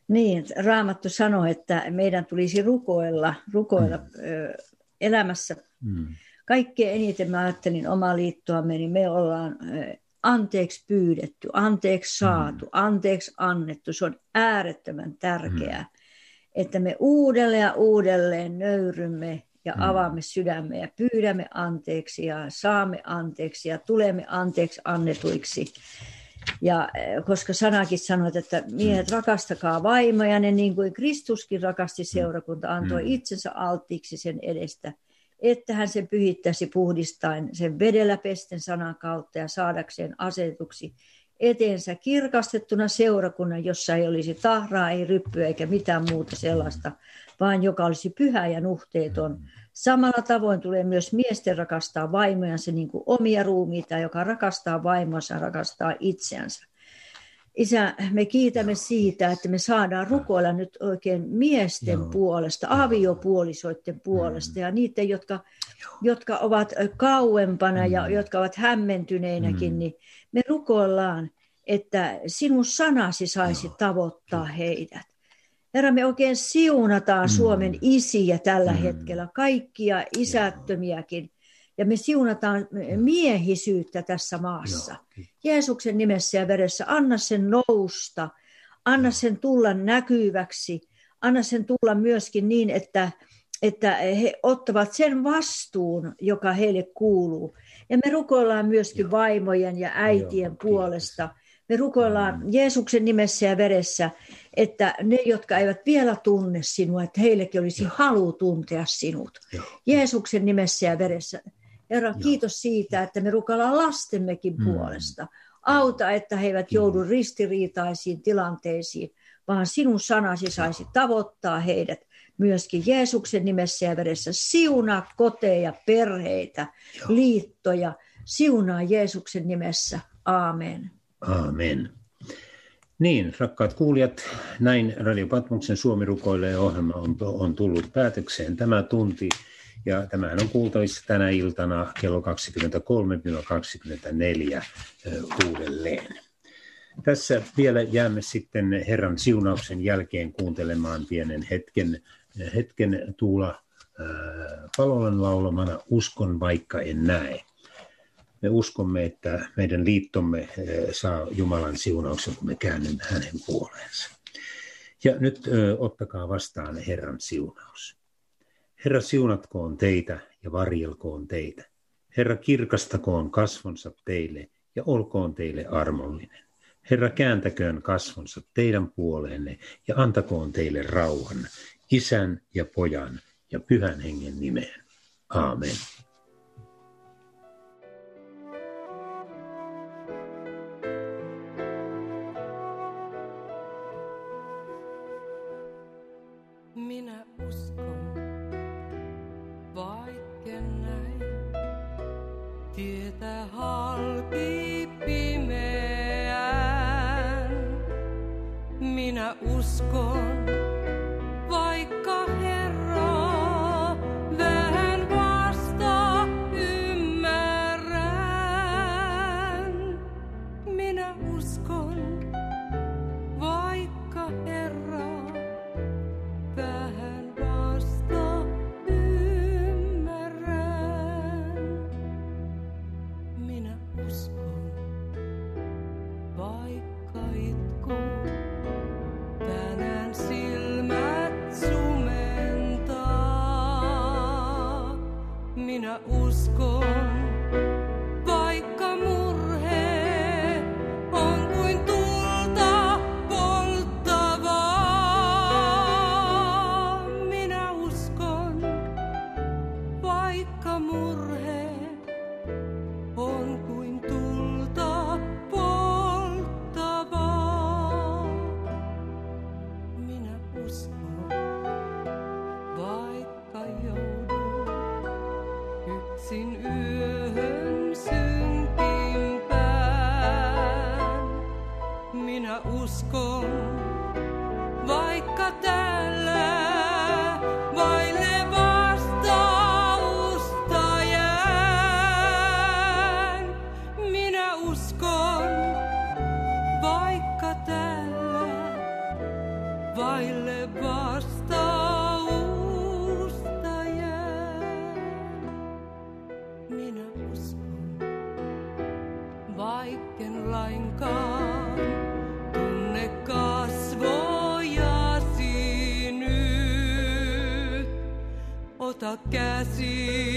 Niin, Raamattu sanoi, että meidän tulisi rukoilla, rukoilla mm. ö, elämässä. Mm. Kaikkein eniten mä ajattelin omaa liittoamme, niin me ollaan ö, anteeksi pyydetty, anteeksi saatu, anteeksi annettu. Se on äärettömän tärkeää, mm. että me uudelleen ja uudelleen nöyrymme ja mm. avaamme sydämme ja pyydämme anteeksi ja saamme anteeksi ja tulemme anteeksi annetuiksi. Ja koska sanakin sanoi, että miehet rakastakaa vaimojanne niin kuin Kristuskin rakasti seurakunta, antoi mm. itsensä alttiiksi sen edestä, että hän sen pyhittäisi puhdistaen sen vedellä pesten sanan kautta ja saadakseen asetuksi eteensä kirkastettuna seurakunnan, jossa ei olisi tahraa, ei ryppyä eikä mitään muuta sellaista, vaan joka olisi pyhä ja nuhteeton. Samalla tavoin tulee myös miesten rakastaa vaimojansa niin kuin omia ruumiita, joka rakastaa vaimonsa, rakastaa itseänsä. Isä, me kiitämme siitä, että me saadaan rukoilla nyt oikein miesten Joo. puolesta, aviopuolisoiden puolesta ja niiden, jotka, jotka ovat kauempana mm. ja jotka ovat hämmentyneinäkin, mm. niin me rukoillaan, että sinun sanasi saisi Joo. tavoittaa heidät. Herra, me oikein siunataan mm. Suomen isiä tällä mm. hetkellä, kaikkia isättömiäkin. Ja me siunataan miehisyyttä tässä maassa. Joo. Jeesuksen nimessä ja veressä anna sen nousta, anna sen tulla näkyväksi, anna sen tulla myöskin niin, että, että he ottavat sen vastuun, joka heille kuuluu. Ja me rukoillaan myöskin Joo. vaimojen ja äitien Joo, puolesta. Me rukoillaan Jeesuksen nimessä ja veressä, että ne, jotka eivät vielä tunne sinua, että heillekin olisi Joo. halu tuntea sinut. Joo. Jeesuksen nimessä ja veressä. Herra, Joo. kiitos siitä, että me rukoillaan lastemmekin puolesta. Auta, että he eivät joudu ristiriitaisiin tilanteisiin, vaan sinun sanasi saisi tavoittaa heidät myöskin Jeesuksen nimessä ja veressä. Siunaa koteja, perheitä, Joo. liittoja. Siunaa Jeesuksen nimessä. Aamen. Aamen. Niin, rakkaat kuulijat, näin Radio Patmoksen Suomi rukoilee -ohjelma on, on tullut päätökseen tämä tunti. Ja tämähän on kuultavissa tänä iltana kello kaksikymmentäkolme kaksikymmentäneljä uudelleen. Tässä vielä jäämme sitten Herran siunauksen jälkeen kuuntelemaan pienen hetken, hetken Tuula Palolan laulamana Uskon vaikka en näe. Me uskomme, että meidän liittomme saa Jumalan siunauksen, kun me käännymme hänen puoleensa. Ja nyt ö, ottakaa vastaan Herran siunaus. Herra siunatkoon teitä ja varjelkoon teitä. Herra kirkastakoon kasvonsa teille ja olkoon teille armollinen. Herra kääntäköön kasvonsa teidän puoleenne ja antakoon teille rauhan, Isän ja Pojan ja Pyhän Hengen nimeen. Aamen. Uskon, vaikka Herra vähän vasta ymmärrän. Minä uskon, vaikka Herra vähän vasta ymmärrän. Minä uskon, vaikka itkun. Tänään silmät sumentaa, minä uskon, vaikka murhe on kuin tulta polttavaa. Minä uskon, aina uskon, vaikka täällä vaille vastausta jään. Minä uskon, vaikka täällä vaille vastausta jään. Minä uskon, vaikken lainkaan tunne kasvoi. Ota käsisi